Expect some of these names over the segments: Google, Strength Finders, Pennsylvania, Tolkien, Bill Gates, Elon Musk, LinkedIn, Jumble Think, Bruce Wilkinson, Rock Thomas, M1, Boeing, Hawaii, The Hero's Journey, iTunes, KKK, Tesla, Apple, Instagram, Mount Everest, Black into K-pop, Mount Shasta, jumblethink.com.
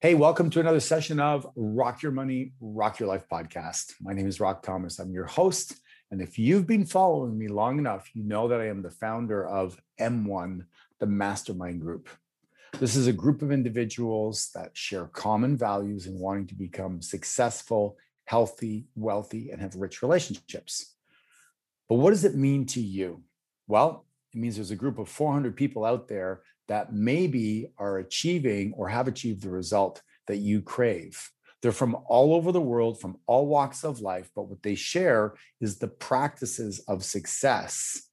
Hey, welcome to another session of Rock Your Money, Rock Your Life podcast. My name is Rock Thomas. I'm your host. And if you've been following me long enough, you know that I am the founder of M1, the mastermind group. This is a group of individuals that share common values in wanting to become successful, healthy, wealthy, and have rich relationships. But what does it mean to you? Well, it means there's a group of 400 people out there that maybe are achieving or have achieved the result that you crave. They're from all over the world, from all walks of life, but what they share is the practices of success,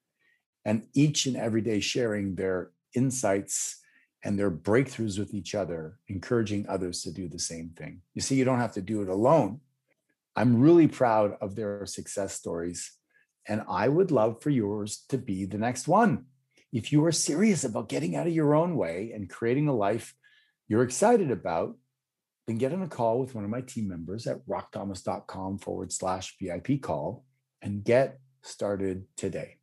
and each and every day sharing their insights and their breakthroughs with each other, encouraging others to do the same thing. You see, you don't have to do it alone. I'm really proud of their success stories, and I would love for yours to be the next one. If you are serious about getting out of your own way and creating a life you're excited about, then get on a call with one of my team members at rockthomas.com/VIP call and get started today.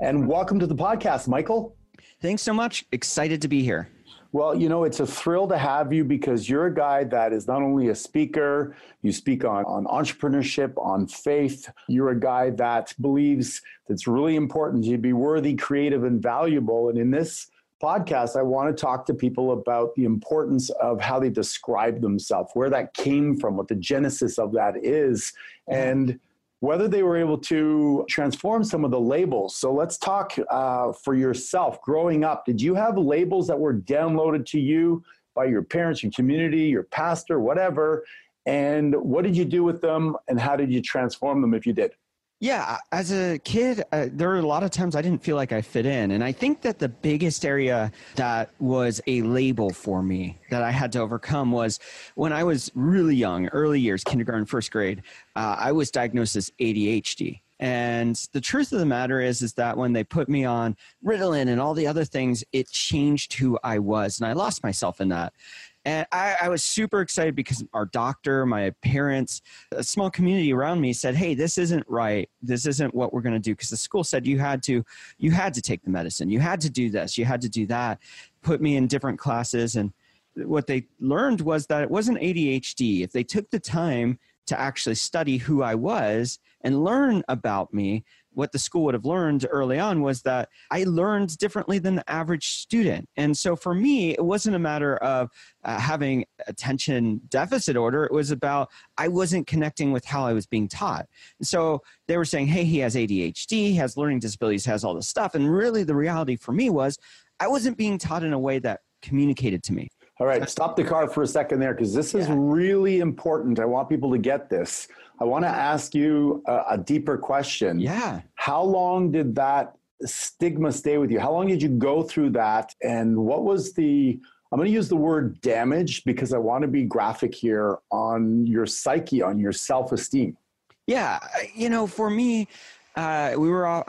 And welcome to the podcast, Michael. Thanks so much. Excited to be here. Well, you know, it's a thrill to have you because you're a guy that is not only a speaker, you speak on entrepreneurship, on faith. You're a guy that believes it's really important to be worthy, creative, and valuable. And in this podcast, I want to talk to people about the importance of how they describe themselves, where that came from, what the genesis of that is, and whether they were able to transform some of the labels. So let's talk for yourself. Growing up, did you have labels that were downloaded to you by your parents, your community, your pastor, whatever? And what did you do with them? And how did you transform them if you did? Yeah, as a kid, there were a lot of times I didn't feel like I fit in. And I think that the biggest area that was a label for me that I had to overcome was when I was really young, early years, kindergarten, first grade, I was diagnosed as ADHD. And the truth of the matter is that when they put me on Ritalin and all the other things, it changed who I was. And I lost myself in that. And I was super excited because our doctor, my parents, a small community around me said, hey, this isn't right. This isn't what we're going to do. Because the school said you had to take the medicine. You had to do this. You had to do that. Put me in different classes. And what they learned was that it wasn't ADHD. If they took the time to actually study who I was and learn about me, what the school would have learned early on was that I learned differently than the average student. And so for me, it wasn't a matter of having attention deficit disorder. It was about I wasn't connecting with how I was being taught. And so they were saying, hey, he has ADHD, he has learning disabilities, has all this stuff. And really the reality for me was I wasn't being taught in a way that communicated to me. All right, stop the car for a second there because this is really important. I want people to get this. I want to ask you a deeper question. Yeah. How long did that stigma stay with you? How long did you go through that? And what was the, I'm going to use the word damage because I want to be graphic here, on your psyche, on your self-esteem? Yeah, you know, for me, I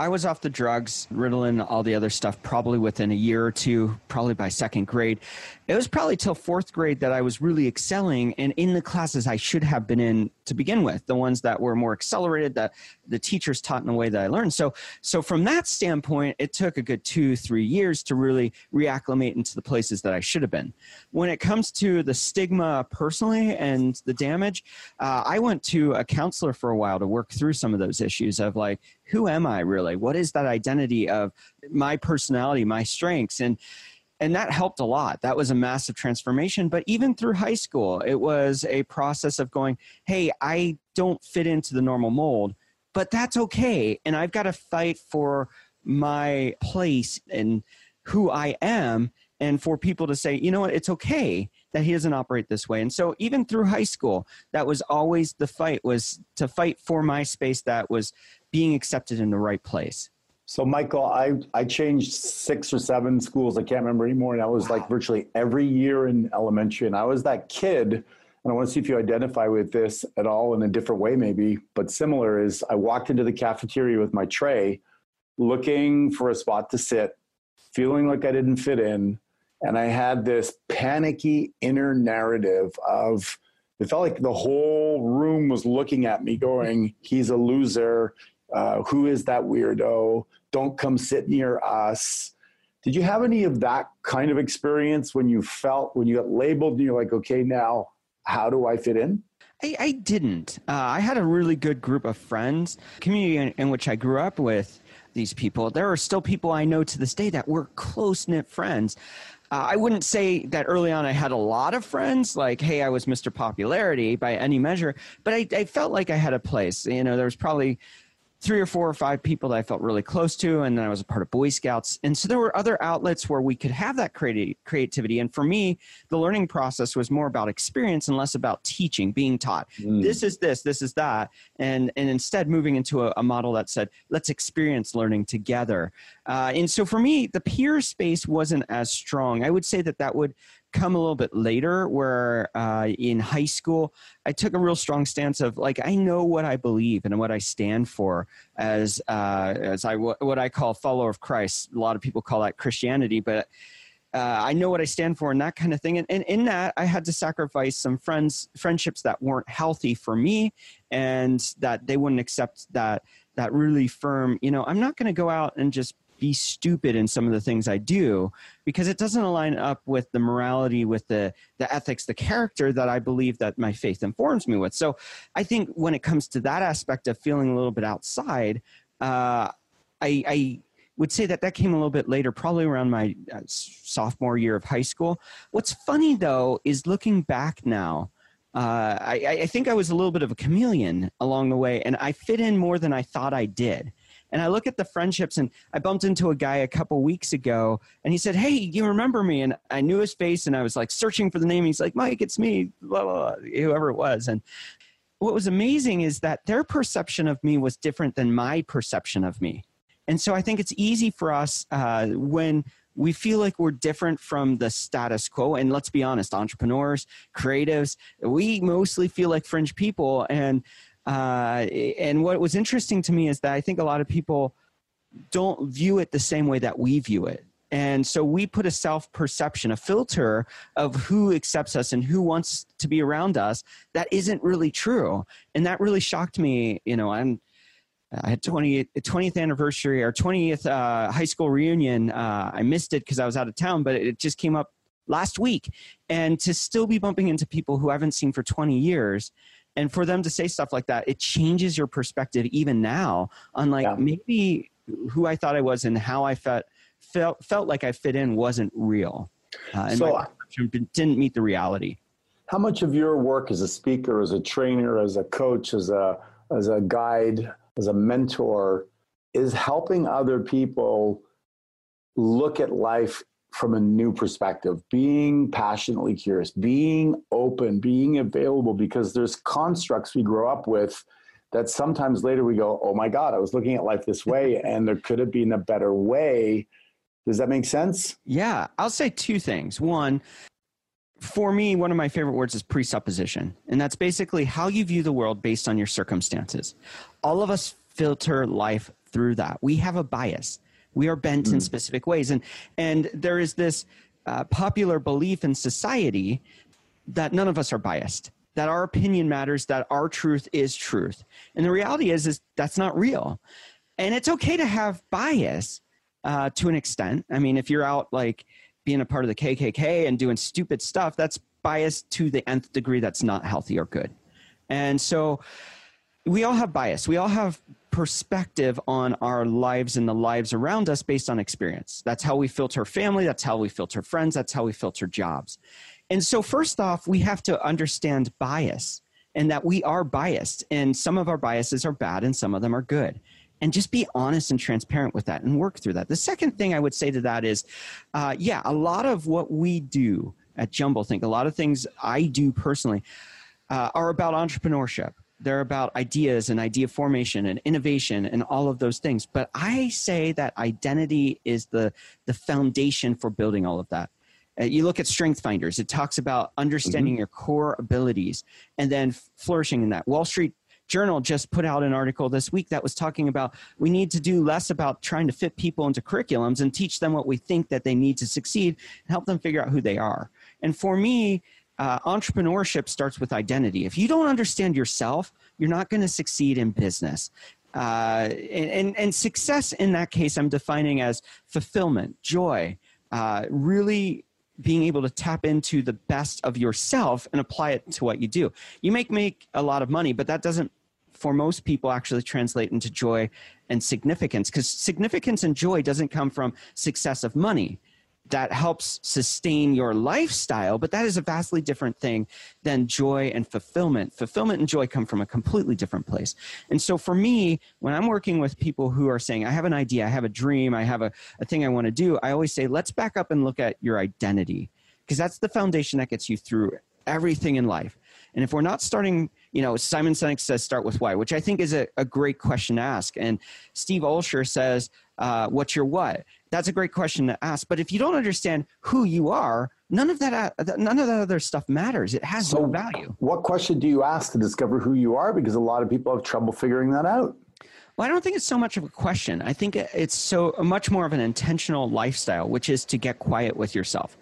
was off the drugs, Ritalin, all the other stuff, probably within a year or two, probably by second grade. It was probably till fourth grade that I was really excelling and in the classes I should have been in to begin with, the ones that were more accelerated, that the teachers taught in a way that I learned. So from that standpoint, it took a good 2-3 years to really reacclimate into the places that I should have been. When it comes to the stigma personally and the damage, I went to a counselor for a while to work through some of those issues of like, who am I really? What is that identity of my personality, my strengths? And that helped a lot. That was a massive transformation. But even through high school, it was a process of going, hey, I don't fit into the normal mold, but that's okay. And I've got to fight for my place and who I am, and for people to say, you know what, it's okay that he doesn't operate this way. And so even through high school, that was always the fight, was to fight for my space that was being accepted in the right place. So Michael, I changed 6 or 7 schools. I can't remember anymore. And I was like virtually every year in elementary. And I was that kid and I want to see if you identify with this at all in a different way maybe, but similar, is I walked into the cafeteria with my tray, looking for a spot to sit, feeling like I didn't fit in, and I had this panicky inner narrative of, it felt like the whole room was looking at me going, he's a loser, who is that weirdo, don't come sit near us. Did you have any of that kind of experience when you felt, when you got labeled and you're like, okay, now how do I fit in? I didn't. I had a really good group of friends, community in which I grew up with these people. There are still people I know to this day that were close-knit friends. I wouldn't say that early on I had a lot of friends, like, hey, I was Mr. Popularity by any measure, but I felt like I had a place. You know, there was probably 3 or 4 or 5 people that I felt really close to, and then I was a part of Boy Scouts. And so there were other outlets where we could have that creativity. And for me, the learning process was more about experience and less about teaching, being taught. This is this is that. And instead moving into a model that said, let's experience learning together. And so for me, the peer space wasn't as strong. I would say that that would come a little bit later, where in high school, I took a real strong stance of like, I know what I believe and what I stand for as what I call follower of Christ. A lot of people call that Christianity, but I know what I stand for and that kind of thing. And in that, I had to sacrifice some friendships that weren't healthy for me, and that they wouldn't accept that really firm, you know, I'm not going to go out and just be stupid in some of the things I do, because it doesn't align up with the morality, with the ethics, the character that I believe that my faith informs me with. So I think when it comes to that aspect of feeling a little bit outside, I would say that came a little bit later, probably around my sophomore year of high school. What's funny, though, is looking back now, I think I was a little bit of a chameleon along the way, and I fit in more than I thought I did. And I look at the friendships, and I bumped into a guy a couple weeks ago, and he said, hey, you remember me? And I knew his face, and I was like searching for the name. He's like, Mike, it's me, blah, blah, blah, whoever it was. And what was amazing is that their perception of me was different than my perception of me. And so I think it's easy for us when we feel like we're different from the status quo. And let's be honest, entrepreneurs, creatives, we mostly feel like fringe people. And what was interesting to me is that I think a lot of people don't view it the same way that we view it. And so we put a self-perception, a filter of who accepts us and who wants to be around us that isn't really true. And that really shocked me. You know, I had 20th anniversary or 20th high school reunion. I missed it because I was out of town, but it just came up last week. And to still be bumping into people who I haven't seen for 20 years, and for them to say stuff like that, it changes your perspective even now on like maybe who I thought I was and how I felt like I fit in wasn't real. And so my perception didn't meet the reality. How much of your work as a speaker, as a trainer, as a coach, as a guide, as a mentor is helping other people look at life from a new perspective, being passionately curious, being open, being available, because there's constructs we grow up with that sometimes later we go, oh my God, I was looking at life this way and there could have been a better way. Does that make sense? Yeah, I'll say two things. One, for me, one of my favorite words is presupposition. And that's basically how you view the world based on your circumstances. All of us filter life through that. We have a bias. We are bent in specific ways. And there is this popular belief in society that none of us are biased, that our opinion matters, that our truth is truth. And the reality is that's not real. And it's okay to have bias to an extent. I mean, if you're out like being a part of the KKK and doing stupid stuff, that's bias to the nth degree that's not healthy or good. And so we all have bias. We all have perspective on our lives and the lives around us based on experience. That's how we filter family. That's how we filter friends. That's how we filter jobs. And so first off, we have to understand bias and that we are biased. And some of our biases are bad and some of them are good. And just be honest and transparent with that and work through that. The second thing I would say to that is, a lot of what we do at Jumble Think, a lot of things I do personally are about entrepreneurship. They're about ideas and idea formation and innovation and all of those things. But I say that identity is the foundation for building all of that. You look at Strength Finders. It talks about understanding your core abilities and then flourishing in that. Wall Street Journal just put out an article this week that was talking about we need to do less about trying to fit people into curriculums and teach them what we think that they need to succeed and help them figure out who they are. And for me, entrepreneurship starts with identity. If you don't understand yourself, you're not going to succeed in business. And success in that case, I'm defining as fulfillment, joy, really being able to tap into the best of yourself and apply it to what you do. You make a lot of money, but that doesn't, for most people, actually translate into joy and significance, because significance and joy doesn't come from success of money. That helps sustain your lifestyle, but that is a vastly different thing than joy and fulfillment. Fulfillment and joy come from a completely different place. And so for me, when I'm working with people who are saying, I have an idea, I have a dream, I have a thing I want to do, I always say, let's back up and look at your identity, because that's the foundation that gets you through everything in life. And if we're not starting, you know, Simon Sinek says, start with why, which I think is a great question to ask. And Steve Olsher says, what's your what? That's a great question to ask. But if you don't understand who you are, none of that other stuff matters. It has no value. What question do you ask to discover who you are? Because a lot of people have trouble figuring that out. Well, I don't think it's so much of a question. I think it's so much more of an intentional lifestyle, which is to get quiet with yourself.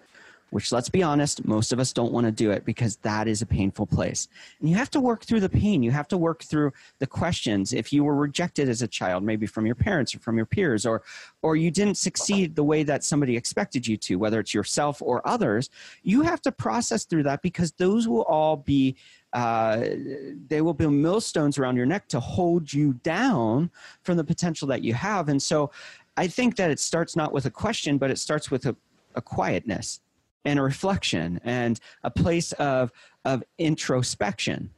Which, let's be honest, most of us don't want to do it because that is a painful place. And you have to work through the pain. You have to work through the questions. If you were rejected as a child, maybe from your parents or from your peers, or you didn't succeed the way that somebody expected you to, whether it's yourself or others, you have to process through that, because those will all be they will build millstones around your neck to hold you down from the potential that you have. And so I think that it starts not with a question, but it starts with a quietness. And a reflection and a place of introspection.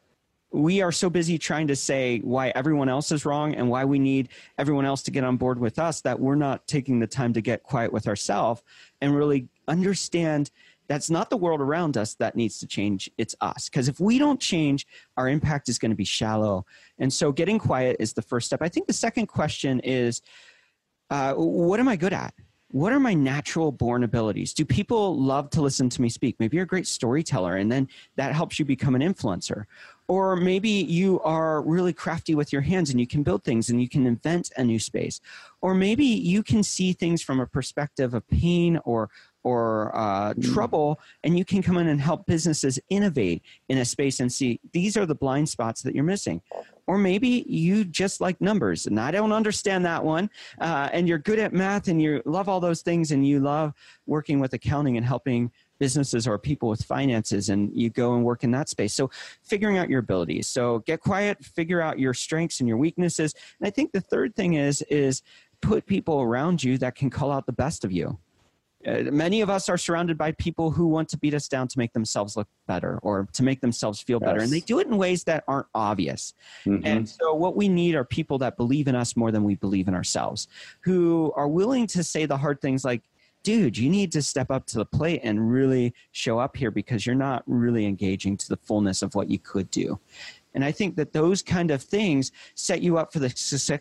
We are so busy trying to say why everyone else is wrong and why we need everyone else to get on board with us that we're not taking the time to get quiet with ourselves and really understand that's not the world around us that needs to change, it's us. Because if we don't change, our impact is going to be shallow. And so getting quiet is the first step. I think the second question is, what am I good at? What are my natural born abilities? Do people love to listen to me speak? Maybe you're a great storyteller, and then that helps you become an influencer. Or maybe you are really crafty with your hands and you can build things and you can invent a new space. Or maybe you can see things from a perspective of pain or trouble, and you can come in and help businesses innovate in a space and see these are the blind spots that you're missing. Or maybe you just like numbers, and I don't understand that one, and you're good at math, and you love all those things, and you love working with accounting and helping businesses or people with finances, and you go and work in that space. So figuring out your abilities. So get quiet, figure out your strengths and your weaknesses. And I think the third thing is put people around you that can call out the best of you. Many of us are surrounded by people who want to beat us down to make themselves look better or to make themselves feel better. Yes. And they do it in ways that aren't obvious. Mm-hmm. And so what we need are people that believe in us more than we believe in ourselves, who are willing to say the hard things like, dude, you need to step up to the plate and really show up here because you're not really engaging to the fullness of what you could do. And I think that those kind of things set you up for the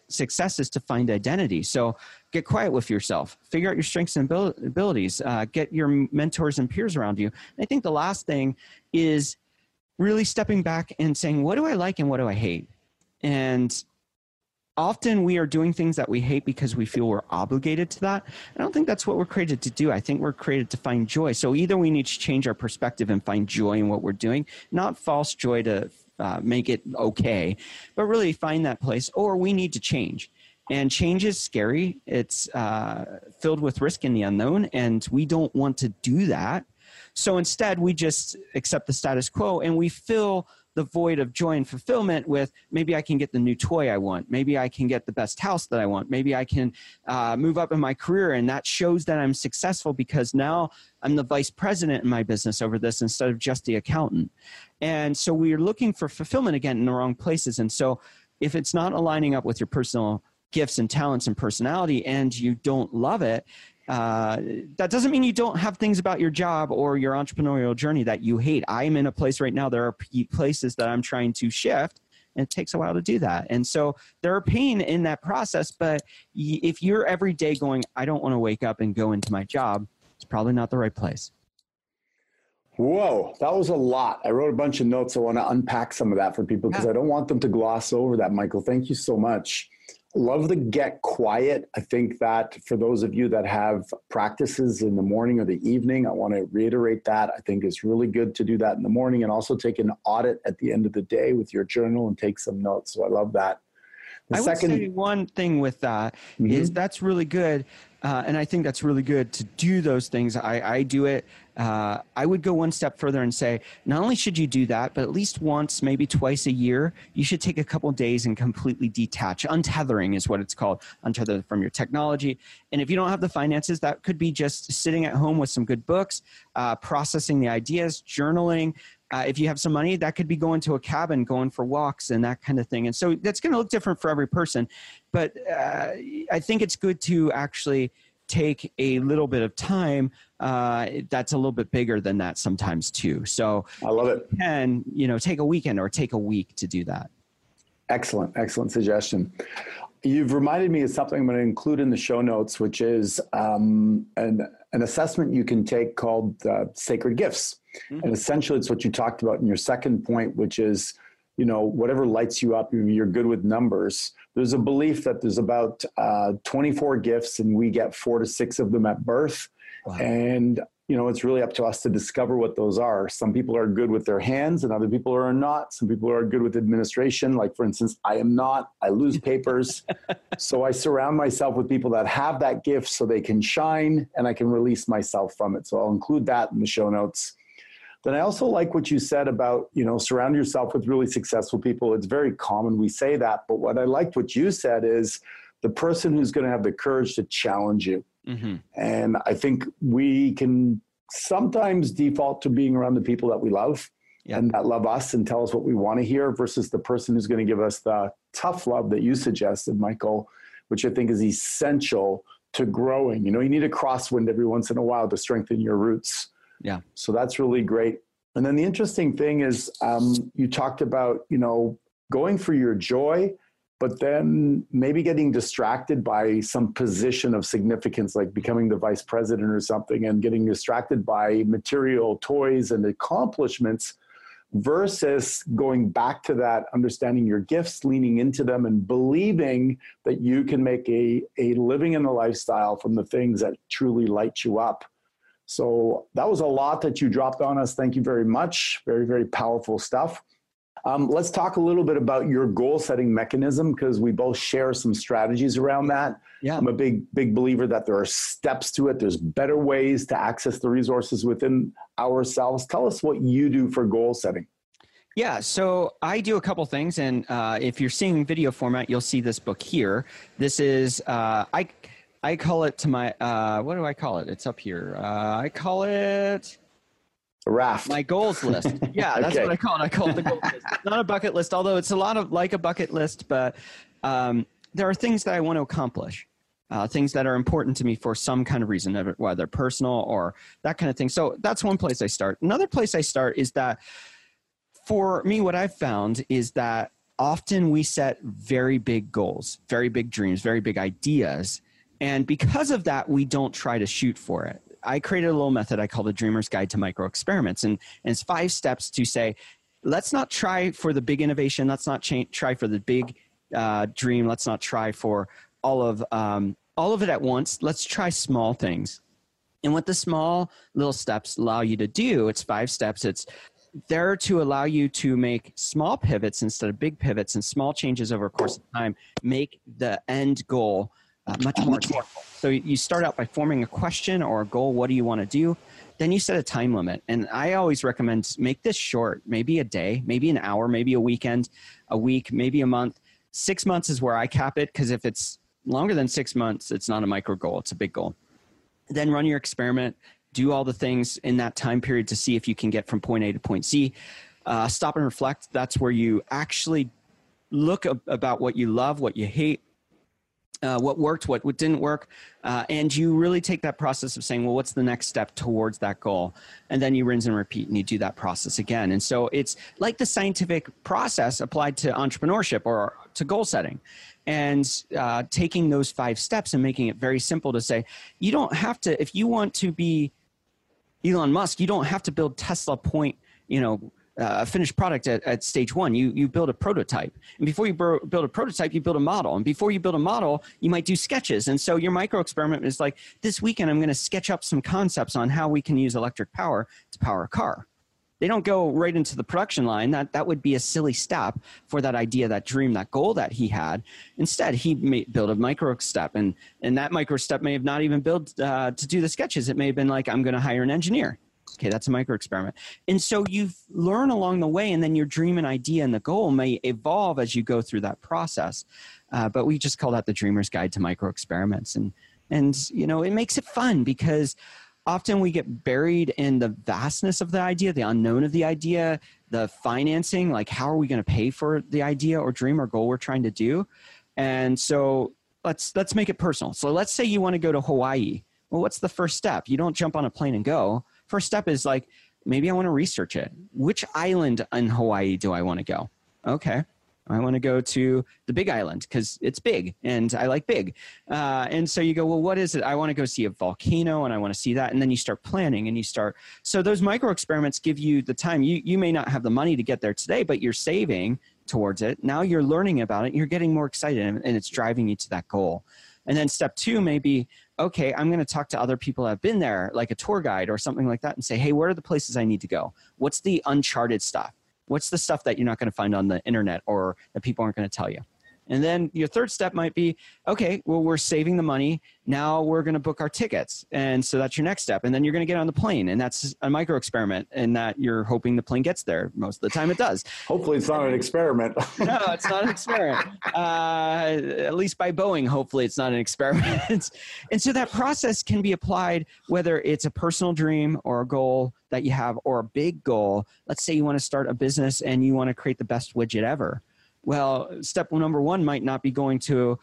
successes to find identity. So get quiet with yourself, figure out your strengths and abilities, get your mentors and peers around you. And I think the last thing is really stepping back and saying, what do I like and what do I hate? And often we are doing things that we hate because we feel we're obligated to that. I don't think that's what we're created to do. I think we're created to find joy. So either we need to change our perspective and find joy in what we're doing, not false joy to make it okay, but really find that place, or we need to change. And change is scary. It's filled with risk in the unknown, and we don't want to do that. So instead, we just accept the status quo, and we fill the void of joy and fulfillment with maybe I can get the new toy I want. Maybe I can get the best house that I want. Maybe I can move up in my career, and that shows that I'm successful because now I'm the vice president in my business over this instead of just the accountant. And so we are looking for fulfillment again in the wrong places. And so if it's not aligning up with your personal gifts and talents and personality and you don't love it, that doesn't mean you don't have things about your job or your entrepreneurial journey that you hate. I'm in a place right now, there are places that I'm trying to shift, and it takes a while to do that. And so there are pain in that process, but if you're every day going, I don't want to wake up and go into my job, it's probably not the right place. Whoa, that was a lot. I wrote a bunch of notes. I want to unpack some of that for people because I don't want them to gloss over that, Michael. Thank you so much. Love the get quiet. I think that for those of you that have practices in the morning or the evening, I want to reiterate that. I think it's really good to do that in the morning and also take an audit at the end of the day with your journal and take some notes. So I love that. The would say one thing with that is that's really good. And I think that's really good to do those things. I do it. I would go one step further and say, not only should you do that, but at least once, maybe twice a year, you should take a couple of days and completely detach. Untethering is what it's called. Untethered from your technology. And if you don't have the finances, that could be just sitting at home with some good books, processing the ideas, journaling. If you have some money, that could be going to a cabin, going for walks and that kind of thing. And so that's going to look different for every person. But I think it's good to actually take a little bit of time that's a little bit bigger than that sometimes too. So I love it. And, you know, take a weekend or take a week to do that. Excellent. Excellent suggestion. You've reminded me of something I'm going to include in the show notes, which is an assessment you can take called Sacred Gifts. And essentially it's what you talked about in your second point, which is, you know, whatever lights you up, you're good with numbers. There's a belief that there's about 24 gifts and we get 4 to 6 of them at birth. Wow. And, you know, it's really up to us to discover what those are. Some people are good with their hands and other people are not. Some people are good with administration. Like, for instance, I am not. I lose papers. So I surround myself with people that have that gift so they can shine and I can release myself from it. So I'll include that in the show notes. Then I also like what you said about, you know, surround yourself with really successful people. It's very common. We say that. But what I liked what you said is the person who's going to have the courage to challenge you. And I think we can sometimes default to being around the people that we love and that love us and tell us what we want to hear versus the person who's going to give us the tough love that you suggested, Michael, which I think is essential to growing. You know, you need a crosswind every once in a while to strengthen your roots. Yeah. So that's really great. And then the interesting thing is you talked about, you know, going for your joy, but then maybe getting distracted by some position of significance, like becoming the vice president or something, and getting distracted by material toys and accomplishments versus going back to that, understanding your gifts, leaning into them, and believing that you can make a living in the lifestyle from the things that truly light you up. So that was a lot that you dropped on us. Thank you very much. Very, very powerful stuff. Let's talk a little bit about your goal setting mechanism because we both share some strategies around that. Yeah. I'm a big believer that there are steps to it. There's better ways to access the resources within ourselves. Tell us what you do for goal setting. Yeah, so I do a couple things. And if you're seeing video format, you'll see this book here. This is, I call it to my, what do I call it? It's up here. I call it a raft. My goals list. Yeah, that's okay. What I call it. I call it the goals list. It's not a bucket list, although it's a lot of like a bucket list, but there are things that I want to accomplish, things that are important to me for some kind of reason, whether personal or that kind of thing. So that's one place I start. Another place I start is that for me, what I've found is that often we set very big goals, very big dreams, very big ideas. And because of that, we don't try to shoot for it. I created a little method I call the Dreamer's Guide to Micro Experiments. And it's 5 steps to say, let's not try for the big innovation. Let's not try for the big dream. Let's not try for all of it at once. Let's try small things. And what the small little steps allow you to do, it's 5 steps. It's there to allow you to make small pivots instead of big pivots and small changes over a course of time. Make the end goal much more. So you start out by forming a question or a goal. What do you want to do? Then you set a time limit. And I always recommend make this short, maybe a day, maybe an hour, maybe a weekend, a week, maybe a month. 6 months is where I cap it because if it's longer than 6 months, it's not a micro goal. It's a big goal. Then run your experiment. Do all the things in that time period to see if you can get from point A to point Z. Stop and reflect. That's where you actually look about what you love, what you hate, what worked, what didn't work. And you really take that process of saying, well, what's the next step towards that goal? And then you rinse and repeat and you do that process again. And so it's like the scientific process applied to entrepreneurship or to goal setting. And taking those 5 steps and making it very simple to say, you don't have to, if you want to be Elon Musk, you don't have to build Tesla point, you know, a finished product at stage one. You build a prototype. And before you build a prototype, you build a model. And before you build a model, you might do sketches. And so your micro experiment is like, this weekend I'm going to sketch up some concepts on how we can use electric power to power a car. They don't go right into the production line. That would be a silly step for that idea, that dream, that goal that he had. Instead, he may build a micro step, and that micro step may have not even built to do the sketches. It may have been like, I'm going to hire an engineer. Okay, that's a micro experiment. And so you learn along the way, and then your dream and idea and the goal may evolve as you go through that process. But we just call that the dreamer's guide to micro experiments. And you know, it makes it fun because often we get buried in the vastness of the idea, the unknown of the idea, the financing, like how are we going to pay for the idea or dream or goal we're trying to do? And so let's make it personal. So let's say you want to go to Hawaii. Well, what's the first step? You don't jump on a plane and go. First step is like, maybe I want to research it. Which island in Hawaii do I want to go? Okay. I want to go to the Big Island because it's big and I like big. And so you go, well, what is it? I want to go see a volcano and I want to see that. And then you start planning and you start. So those micro experiments give you the time. You may not have the money to get there today, but you're saving towards it. Now you're learning about it. You're getting more excited and it's driving you to that goal. And then step two may be, okay, I'm going to talk to other people that have been there, like a tour guide or something like that, and say, hey, where are the places I need to go? What's the uncharted stuff? What's the stuff that you're not going to find on the internet or that people aren't going to tell you? And then your third step might be, okay, well, we're saving the money. Now we're going to book our tickets. And so that's your next step. And then you're going to get on the plane. And that's a micro experiment in that you're hoping the plane gets there. Most of the time it does. Hopefully it's not an experiment. No, it's not an experiment. At least by Boeing, hopefully it's not an experiment. And so that process can be applied whether it's a personal dream or a goal that you have or a big goal. Let's say you want to start a business and you want to create the best widget ever. Well, step number one might not be going to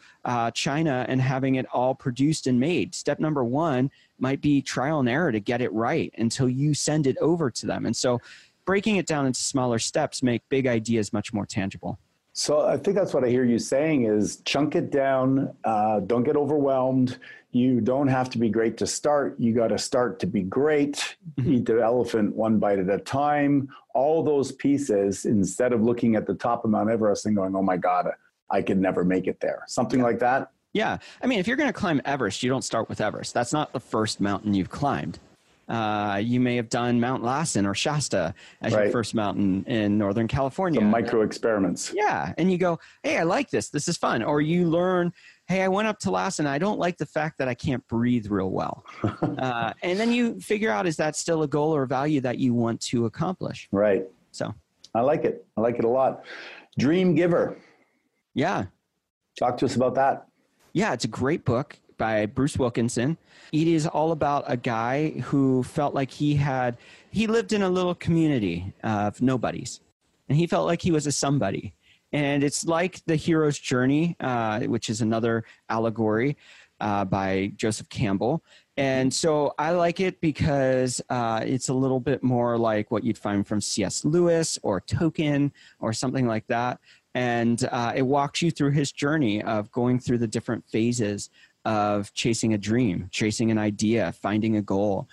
China and having it all produced and made. Step number one might be trial and error to get it right until you send it over to them. And so breaking it down into smaller steps make big ideas much more tangible. So I think that's what I hear you saying is chunk it down, don't get overwhelmed. You don't have to be great to start. You got to start to be great. Eat the elephant one bite at a time. All those pieces, instead of looking at the top of Mount Everest and going, oh my God, I could never make it there. Something like that. Yeah. I mean, if you're going to climb Everest, you don't start with Everest. That's not the first mountain you've climbed. You may have done Mount Lassen or Shasta as your first mountain in Northern California. Some micro experiments. Yeah. And you go, hey, I like this. This is fun. Or you learn, hey, I went up to Lassen. I don't like the fact that I can't breathe real well. And then you figure out, is that still a goal or a value that you want to accomplish? Right. So I like it. I like it a lot. Dream Giver. Yeah. Talk to us about that. Yeah. It's a great book by Bruce Wilkinson. It is all about a guy who felt like he lived in a little community of nobodies, and he felt like he was a somebody. And it's like The Hero's Journey, which is another allegory by Joseph Campbell. And so I like it because it's a little bit more like what you'd find from C.S. Lewis or Tolkien or something like that. And it walks you through his journey of going through the different phases of chasing a dream, chasing an idea, finding a goal.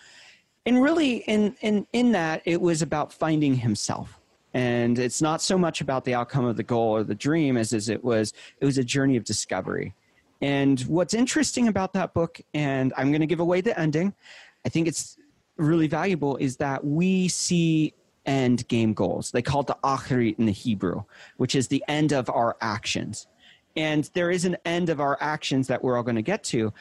And really in that, it was about finding himself. And it's not so much about the outcome of the goal or the dream as it was a journey of discovery. And what's interesting about that book, and I'm going to give away the ending, I think it's really valuable, is that we see end game goals. They call it the Achrit in the Hebrew, which is the end of our actions. And there is an end of our actions that we're all going to get to,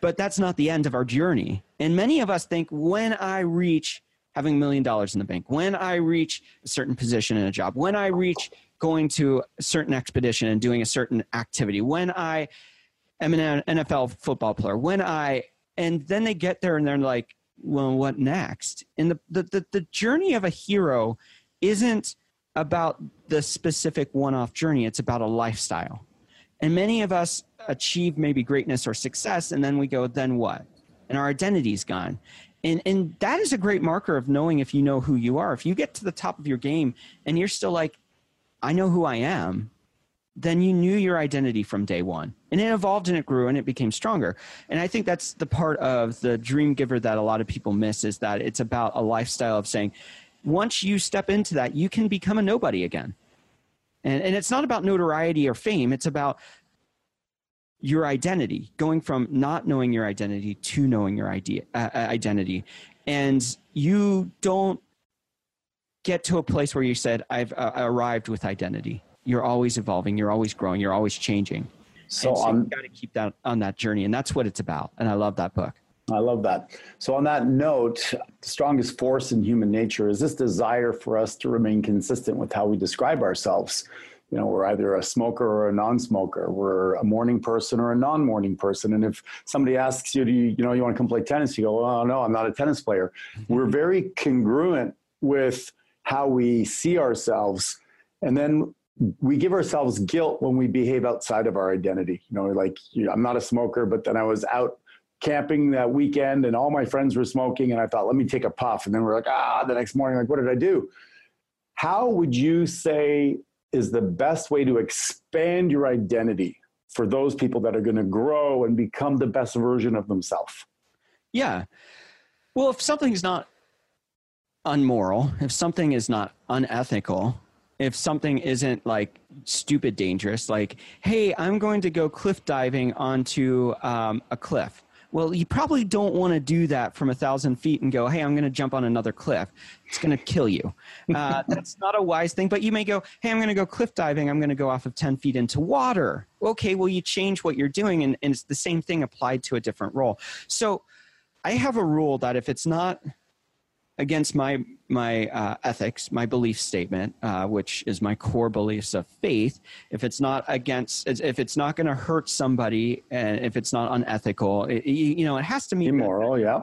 but that's not the end of our journey. And many of us think, when I reach having $1 million in the bank, when I reach a certain position in a job, when I reach going to a certain expedition and doing a certain activity, when I am an NFL football player, and then they get there and they're like, well, what next? And the journey of a hero isn't about the specific one-off journey. It's about a lifestyle. And many of us achieve maybe greatness or success, and then we go, then what? And our identity's gone. And that is a great marker of knowing if you know who you are. If you get to the top of your game and you're still like, I know who I am, then you knew your identity from day one. And it evolved and it grew and it became stronger. And I think that's the part of the Dream Giver that a lot of people miss, is that it's about a lifestyle of saying, once you step into that, you can become a nobody again. And it's not about notoriety or fame. It's about your identity, going from not knowing your identity to knowing your identity. And you don't get to a place where you said, I've arrived with identity. You're always evolving. You're always growing. You're always changing. So you've got to keep that on that journey. And that's what it's about. And I love that book. I love that. So on that note, the strongest force in human nature is this desire for us to remain consistent with how we describe ourselves. You know, we're either a smoker or a non-smoker. We're a morning person or a non-morning person. And if somebody asks you, do you want to come play tennis? You go, oh, no, I'm not a tennis player. We're very congruent with how we see ourselves. And then we give ourselves guilt when we behave outside of our identity. You know, like, I'm not a smoker, but then I was out camping that weekend and all my friends were smoking and I thought, let me take a puff. And then we're like, the next morning, like, what did I do? How would you say is the best way to expand your identity for those people that are going to grow and become the best version of themselves? Yeah. Well, if something's not unmoral, if something is not unethical, if something isn't like stupid dangerous, like, hey, I'm going to go cliff diving onto a cliff. Well, you probably don't want to do that from 1,000 feet and go, hey, I'm going to jump on another cliff. It's going to kill you. That's not a wise thing. But you may go, hey, I'm going to go cliff diving. I'm going to go off of 10 feet into water. Okay, well, you change what you're doing, and it's the same thing applied to a different role. So I have a rule that if it's not against my ethics, my belief statement, which is my core beliefs of faith, if it's not going to hurt somebody, and if it's not unethical, it has to meet immoral, yeah,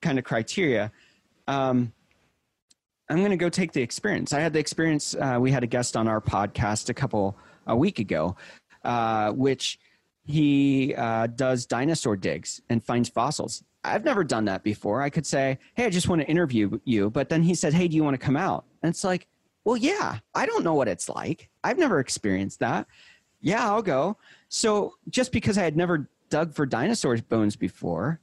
kind of criteria. I'm going to go take the experience. I had the experience. We had a guest on our podcast a week ago, which he does dinosaur digs and finds fossils. I've never done that before. I could say, hey, I just want to interview you. But then he said, hey, do you want to come out? And it's like, well, yeah, I don't know what it's like. I've never experienced that. Yeah, I'll go. So just because I had never dug for dinosaur bones before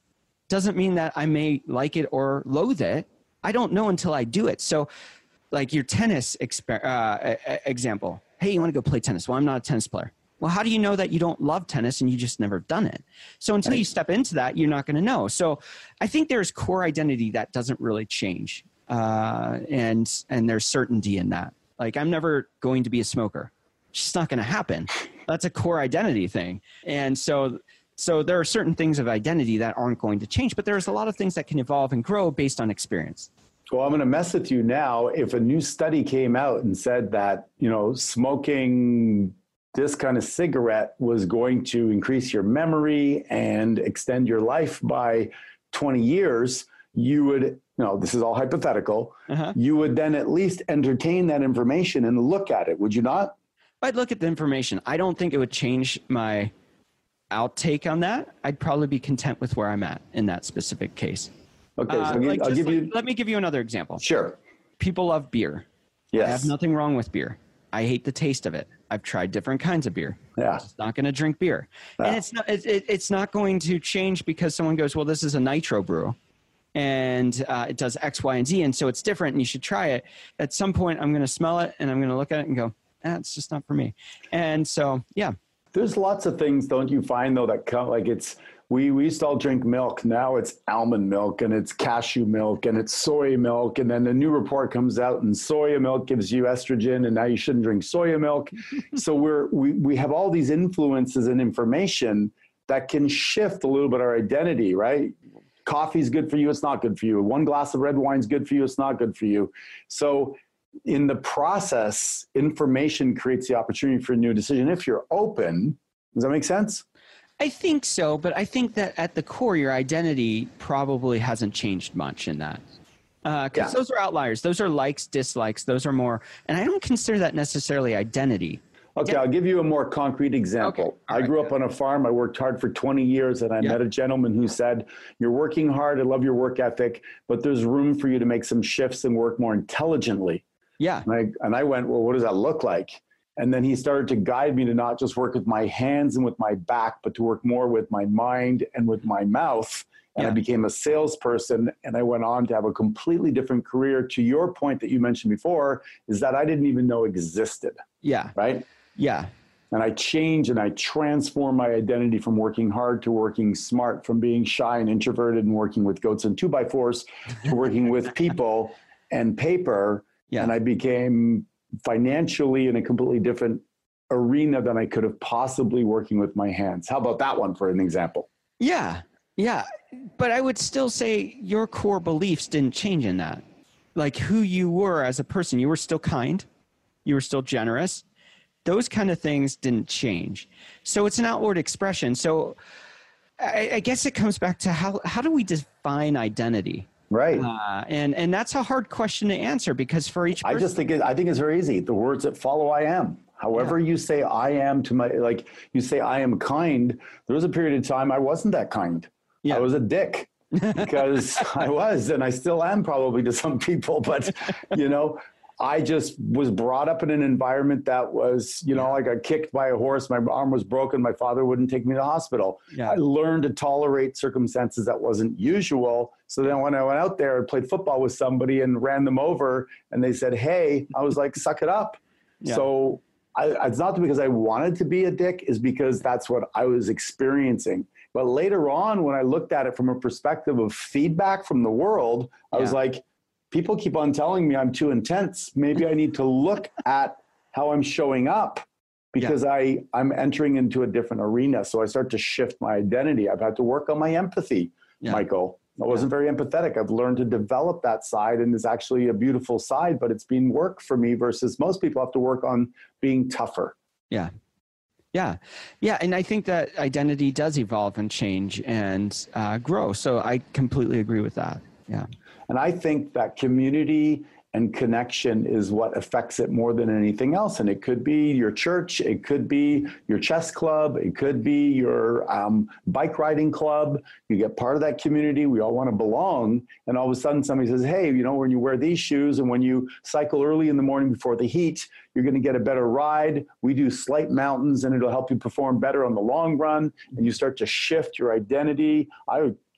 doesn't mean that I may like it or loathe it. I don't know until I do it. So like your tennis example, hey, you want to go play tennis? Well, I'm not a tennis player. Well, how do you know that you don't love tennis and you just never done it? So until you step into that, you're not going to know. So I think there's core identity that doesn't really change. And there's certainty in that. Like, I'm never going to be a smoker. It's just not going to happen. That's a core identity thing. And so there are certain things of identity that aren't going to change, but there's a lot of things that can evolve and grow based on experience. Well, I'm going to mess with you now. If a new study came out and said that, smoking this kind of cigarette was going to increase your memory and extend your life by 20 years, you would, this is all hypothetical, you would then at least entertain that information and look at it, would you not? I'd look at the information. I don't think it would change my outtake on that. I'd probably be content with where I'm at in that specific case. Okay, so let me give you another example. Sure. People love beer. Yes. I have nothing wrong with beer. I hate the taste of it. I've tried different kinds of beer. Yeah. I'm just not going to drink beer. Yeah. And it's not going to change because someone goes, well, this is a nitro brew and it does X, Y, and Z. And so it's different and you should try it. At some point, I'm going to smell it and I'm going to look at it and go, it's just not for me. And so, yeah. There's lots of things, don't you find, though, that come like it's, we used to all drink milk. Now it's almond milk and it's cashew milk and it's soy milk. And then the new report comes out and soy milk gives you estrogen and now you shouldn't drink soy milk. So we have all these influences and information that can shift a little bit our identity, right? Coffee's good for you. It's not good for you. One glass of red wine's good for you. It's not good for you. So in the process, information creates the opportunity for a new decision if you're open. Does that make sense? I think so, but I think that at the core, your identity probably hasn't changed much in that. Because those are outliers. Those are likes, dislikes. Those are more, and I don't consider that necessarily identity. Okay, I'll give you a more concrete example. Okay. I grew up on a farm. I worked hard for 20 years, and I met a gentleman who said, you're working hard. I love your work ethic, but there's room for you to make some shifts and work more intelligently. Yeah. And I went, well, what does that look like? And then he started to guide me to not just work with my hands and with my back, but to work more with my mind and with my mouth. And I became a salesperson, and I went on to have a completely different career. To your point that you mentioned before, is that I didn't even know existed. Yeah. Right? Yeah. And I change and I transform my identity from working hard to working smart, from being shy and introverted and working with goats and 2x4s to working with people and paper. Yeah. And I became financially in a completely different arena than I could have possibly working with my hands. How about that one for an example? Yeah. Yeah. But I would still say your core beliefs didn't change in that. Like who you were as a person, you were still kind, you were still generous. Those kind of things didn't change. So it's an outward expression. So I guess it comes back to how do we define identity? Right. And that's a hard question to answer because for each person. I think it's very easy. The words that follow I am. However you say I am to my, like you say I am kind. There was a period of time I wasn't that kind. Yeah. I was a dick. Because I was, and I still am probably to some people, but you know, I just was brought up in an environment that was, you know, I got kicked by a horse. My arm was broken. My father wouldn't take me to the hospital. Yeah. I learned to tolerate circumstances that wasn't usual. So then when I went out there and played football with somebody and ran them over and they said, hey, I was like, suck it up. Yeah. So it's not because I wanted to be a dick, is because that's what I was experiencing. But later on, when I looked at it from a perspective of feedback from the world, I was like, people keep on telling me I'm too intense. Maybe I need to look at how I'm showing up because I'm entering into a different arena. So I start to shift my identity. I've had to work on my empathy, Michael. I wasn't very empathetic. I've learned to develop that side, and it's actually a beautiful side, but it's been work for me versus most people have to work on being tougher. Yeah. Yeah. Yeah. And I think that identity does evolve and change and grow. So I completely agree with that. Yeah. And I think that community and connection is what affects it more than anything else. And it could be your church. It could be your chess club. It could be your bike riding club. You get part of that community. We all want to belong. And all of a sudden somebody says, hey, you know, when you wear these shoes and when you cycle early in the morning before the heat, you're going to get a better ride. We do slight mountains and it'll help you perform better on the long run. And you start to shift your identity.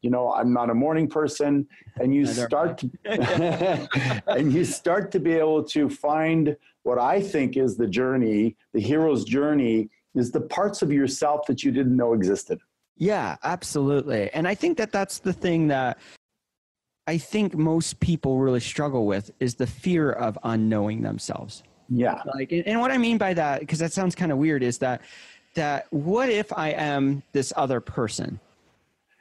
You know, I'm not a morning person, and you start to, and you start to be able to find what I think is the journey, the hero's journey, is the parts of yourself that you didn't know existed. Yeah, absolutely. And I think that that's the thing that I think most people really struggle with is the fear of unknowing themselves. Yeah. Like, and what I mean by that, because that sounds kind of weird, is that what if I am this other person?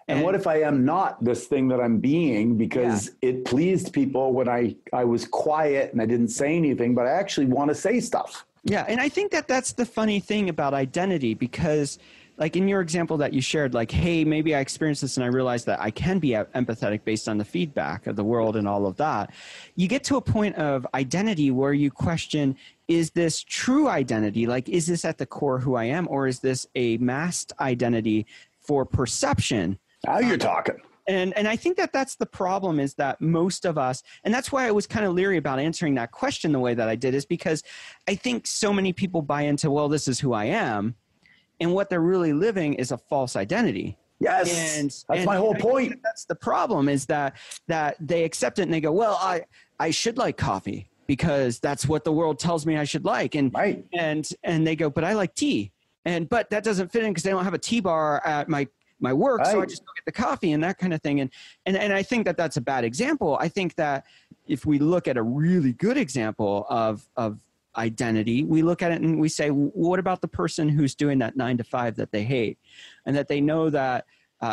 And what if I am not this thing that I'm being because it pleased people when I was quiet and I didn't say anything, but I actually want to say stuff. Yeah. And I think that that's the funny thing about identity because like in your example that you shared, like, hey, maybe I experienced this and I realized that I can be empathetic based on the feedback of the world and all of that. You get to a point of identity where you question, is this true identity? Like, is this at the core who I am, or is this a masked identity for perception? Now you're talking. And I think that that's the problem, is that most of us, and that's why I was kind of leery about answering that question the way that I did, is because I think so many people buy into, well, this is who I am. And what they're really living is a false identity. Yes. That's my whole point. That's the problem, is that they accept it and they go, well, I should like coffee because that's what the world tells me I should like. And, and they go, but I like tea. But that doesn't fit in because they don't have a tea bar at my work, so I just go get the coffee and that kind of thing. And I think that that's a bad example. I think that if we look at a really good example of identity, we look at it and we say, what about the person who's doing that 9 to 5 that they hate, and that they know that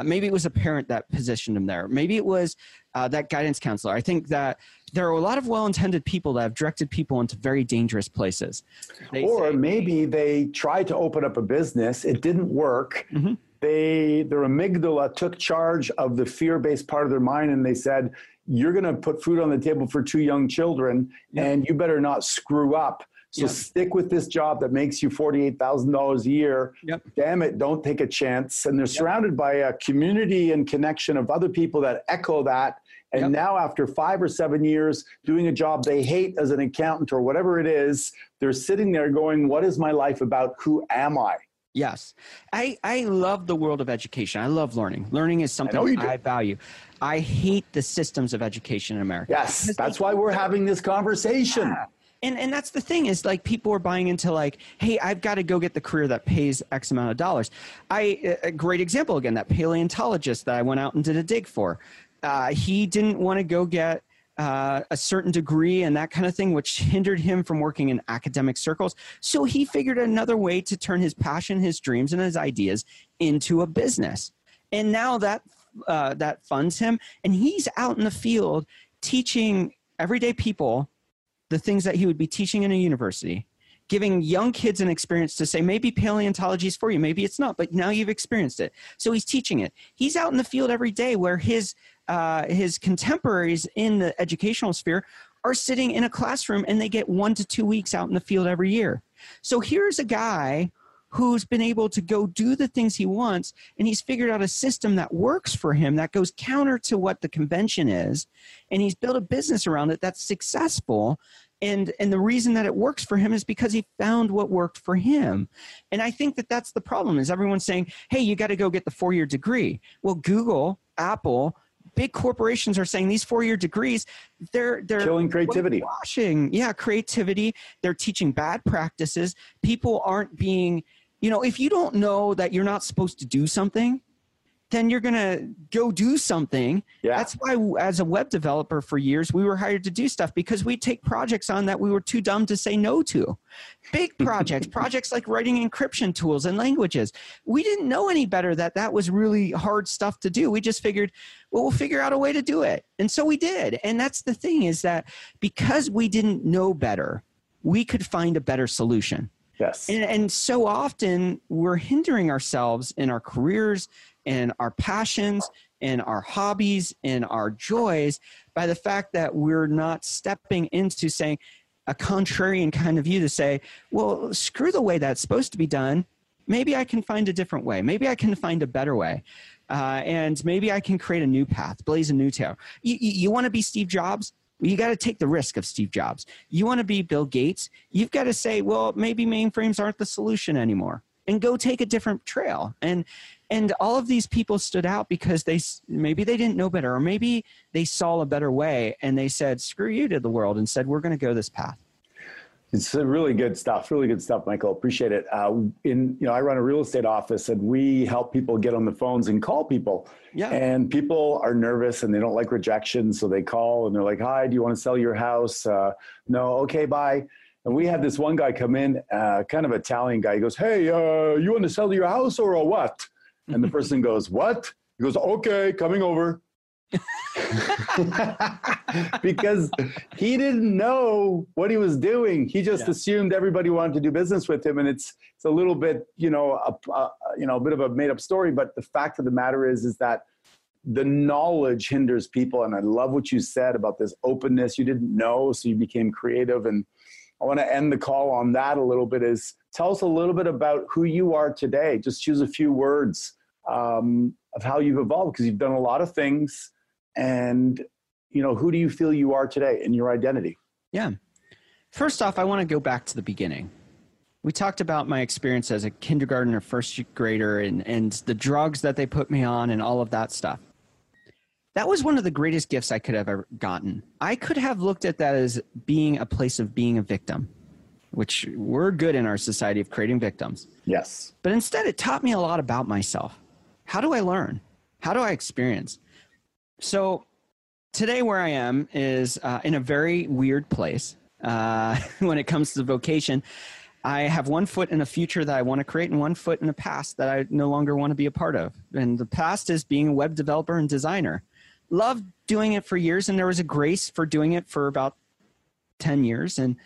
maybe it was a parent that positioned them there. Maybe it was that guidance counselor. I think that there are a lot of well-intended people that have directed people into very dangerous places. Maybe they tried to open up a business. It didn't work. Mm-hmm. Their amygdala took charge of the fear-based part of their mind, and they said, you're going to put food on the table for 2 young children, and you better not screw up. So stick with this job that makes you $48,000 a year. Yep. Damn it, don't take a chance. And they're surrounded by a community and connection of other people that echo that. And now after 5 or 7 years doing a job they hate as an accountant or whatever it is, they're sitting there going, what is my life about? Who am I? Yes. I love the world of education. I love learning. Learning is something I value. I hate the systems of education in America. Yes. That's why we're having this conversation. Yeah. And that's the thing is like people are buying into like, hey, I've got to go get the career that pays X amount of dollars. A great example again, that paleontologist that I went out and did a dig for. He didn't want to go get a certain degree and that kind of thing, which hindered him from working in academic circles. So he figured another way to turn his passion, his dreams, and his ideas into a business. And now that funds him, and he's out in the field teaching everyday people the things that he would be teaching in a university, giving young kids an experience to say, maybe paleontology is for you, maybe it's not, but now you've experienced it. So he's teaching it. He's out in the field every day where his contemporaries in the educational sphere are sitting in a classroom and they get 1 to 2 weeks out in the field every year. So here's a guy who's been able to go do the things he wants, and he's figured out a system that works for him, that goes counter to what the convention is, and he's built a business around it that's successful. And the reason that it works for him is because he found what worked for him. And I think that that's the problem is everyone's saying, hey, you got to go get the 4-year degree. Well, Google, Apple, big corporations are saying these 4-year degrees, they're killing creativity. Yeah, creativity. They're teaching bad practices. People aren't being, you know, if you don't know that you're not supposed to do something, then you're going to go do something. Yeah. That's why as a web developer for years, we were hired to do stuff because we take projects on that we were too dumb to say no to. Big projects, projects like writing encryption tools and languages. We didn't know any better that that was really hard stuff to do. We just figured, well, we'll figure out a way to do it. And so we did. And that's the thing is that because we didn't know better, we could find a better solution. Yes. And so often we're hindering ourselves in our careers and our passions and our hobbies and our joys by the fact that we're not stepping into saying a contrarian kind of view to say, well, screw the way that's supposed to be done. Maybe I can find a different way. Maybe I can find a better way. And maybe I can create a new path, blaze a new trail. You want to be Steve Jobs? You got to take the risk of Steve Jobs. You want to be Bill Gates? You've got to say, well, maybe mainframes aren't the solution anymore. And go take a different trail. And all of these people stood out because maybe they didn't know better, or maybe they saw a better way and they said, screw you to the world, and said, we're going to go this path. It's really good stuff, Michael. Appreciate it. I run a real estate office and we help people get on the phones and call people. Yeah. And people are nervous and they don't like rejection. So they call and they're like, hi, do you want to sell your house? No. Okay, bye. And we had this one guy come in, kind of Italian guy. He goes, hey, you want to sell your house or a what? And the person goes, what? He goes, okay, coming over. Because he didn't know what he was doing. He just assumed everybody wanted to do business with him. And it's a little bit, a bit of a made up story. But the fact of the matter is that the knowledge hinders people. And I love what you said about this openness. You didn't know, so you became creative. And I want to end the call on that a little bit is tell us a little bit about who you are today. Just choose a few words of how you've evolved, because you've done a lot of things. And, who do you feel you are today in your identity? Yeah. First off, I want to go back to the beginning. We talked about my experience as a kindergartner, first grader, and the drugs that they put me on and all of that stuff. That was one of the greatest gifts I could have ever gotten. I could have looked at that as being a place of being a victim, which we're good in our society of creating victims. Yes. But instead, it taught me a lot about myself. How do I learn? How do I experience? So today where I am is in a very weird place when it comes to vocation. I have one foot in a future that I want to create and one foot in a past that I no longer want to be a part of. And the past is being a web developer and designer. Loved doing it for years, and there was a grace for doing it for about 10 years. And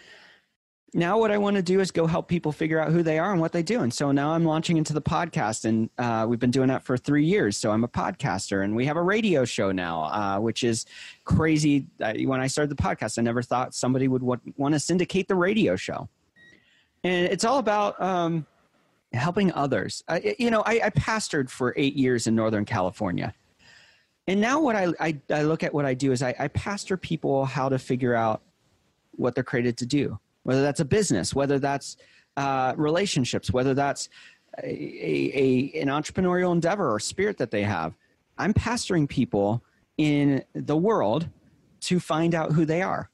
now what I want to do is go help people figure out who they are and what they do. And so now I'm launching into the podcast, and we've been doing that for 3 years. So I'm a podcaster, and we have a radio show now, which is crazy. When I started the podcast, I never thought somebody would want to syndicate the radio show. And it's all about helping others. I pastored for 8 years in Northern California. And now what I look at what I do is I pastor people how to figure out what they're created to do, whether that's a business, whether that's relationships, whether that's an entrepreneurial endeavor or spirit that they have. I'm pastoring people in the world to find out who they are.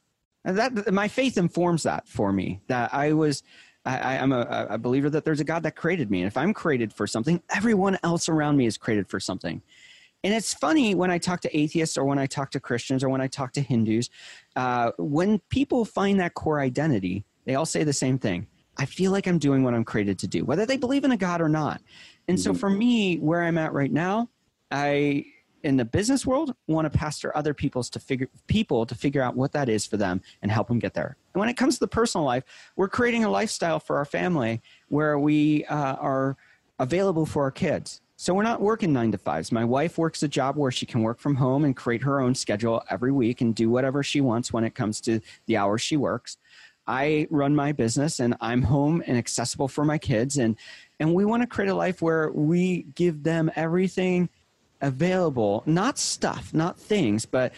And that my faith informs that for me, that I'm a believer that there's a God that created me. And if I'm created for something, everyone else around me is created for something. And it's funny when I talk to atheists or when I talk to Christians or when I talk to Hindus, when people find that core identity, they all say the same thing. I feel like I'm doing what I'm created to do, whether they believe in a God or not. And so for me, where I'm at right now, I, in the business world, want to pastor other people to figure out what that is for them and help them get there. And when it comes to the personal life, we're creating a lifestyle for our family where we are available for our kids. So we're not working 9-to-5s. My wife works a job where she can work from home and create her own schedule every week and do whatever she wants when it comes to the hours she works. I run my business and I'm home and accessible for my kids. And we want to create a life where we give them everything available, not stuff, not things, but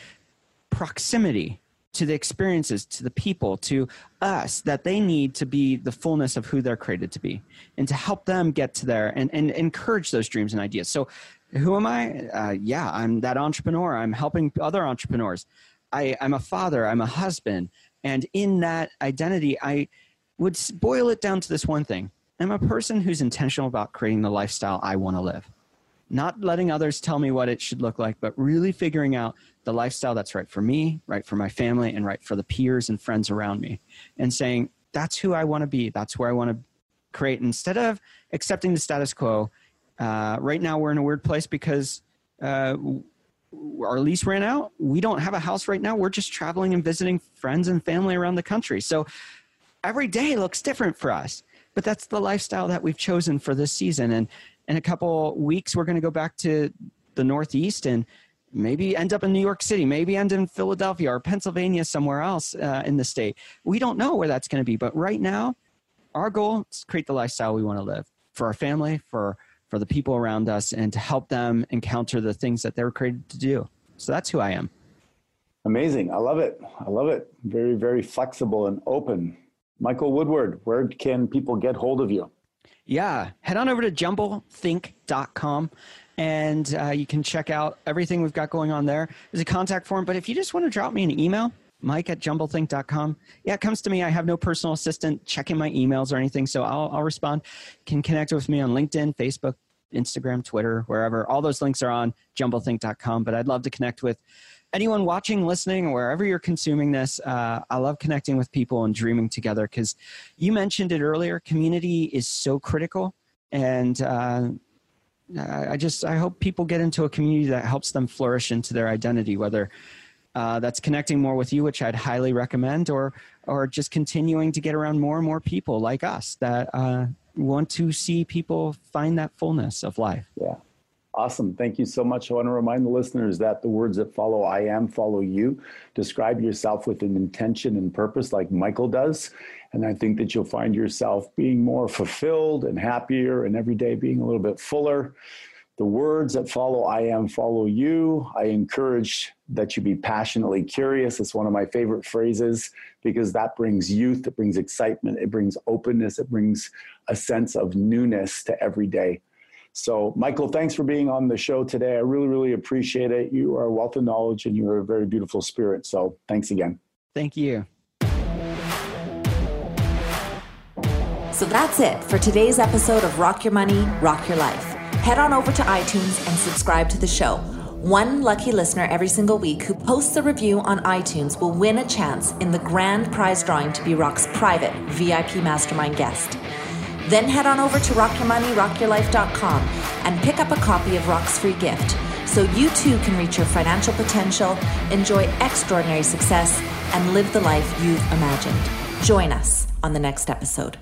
proximity to the experiences, to the people, to us that they need to be the fullness of who they're created to be, and to help them get to there and encourage those dreams and ideas. So who am I? Yeah, I'm that entrepreneur. I'm helping other entrepreneurs. I'm a father. I'm a husband. And in that identity, I would boil it down to this one thing. I'm a person who's intentional about creating the lifestyle I want to live. Not letting others tell me what it should look like, but really figuring out the lifestyle that's right for me, right for my family, and right for the peers and friends around me. And saying, that's who I want to be. That's where I want to create. Instead of accepting the status quo, right now we're in a weird place because our lease ran out. We don't have a house right now. We're just traveling and visiting friends and family around the country. So every day looks different for us. But that's the lifestyle that we've chosen for this season. And in a couple weeks, we're going to go back to the Northeast and maybe end up in New York City, maybe end in Philadelphia or Pennsylvania, somewhere else in the state. We don't know where that's going to be. But right now, our goal is to create the lifestyle we want to live for our family, for the people around us, and to help them encounter the things that they were created to do. So that's who I am. Amazing. I love it. I love it. Very, very flexible and open. Michael Woodward, where can people get hold of you? Yeah, head on over to jumblethink.com and you can check out everything we've got going on there. There's a contact form, but if you just want to drop me an email, mike@jumblethink.com. Yeah, it comes to me. I have no personal assistant checking my emails or anything, so I'll respond. You can connect with me on LinkedIn, Facebook, Instagram, Twitter, wherever. All those links are on jumblethink.com, but I'd love to connect with anyone watching, listening, wherever you're consuming this. I love connecting with people and dreaming together, because you mentioned it earlier, community is so critical. And I hope people get into a community that helps them flourish into their identity, whether that's connecting more with you, which I'd highly recommend, or just continuing to get around more and more people like us that want to see people find that fullness of life. Yeah. Awesome. Thank you so much. I want to remind the listeners that the words that follow I am follow you. Describe yourself with an intention and purpose like Michael does. And I think that you'll find yourself being more fulfilled and happier, and every day being a little bit fuller. The words that follow I am follow you. I encourage that you be passionately curious. It's one of my favorite phrases, because that brings youth, it brings excitement, it brings openness, it brings a sense of newness to every day. So, Michael, thanks for being on the show today. I really, really appreciate it. You are a wealth of knowledge and you are a very beautiful spirit. So, thanks again. Thank you. So that's it for today's episode of Rock Your Money, Rock Your Life. Head on over to iTunes and subscribe to the show. One lucky listener every single week who posts a review on iTunes will win a chance in the grand prize drawing to be Rock's private VIP mastermind guest. Then head on over to rockyourmoneyrockyourlife.com and pick up a copy of Rock's free gift, so you too can reach your financial potential, enjoy extraordinary success, and live the life you've imagined. Join us on the next episode.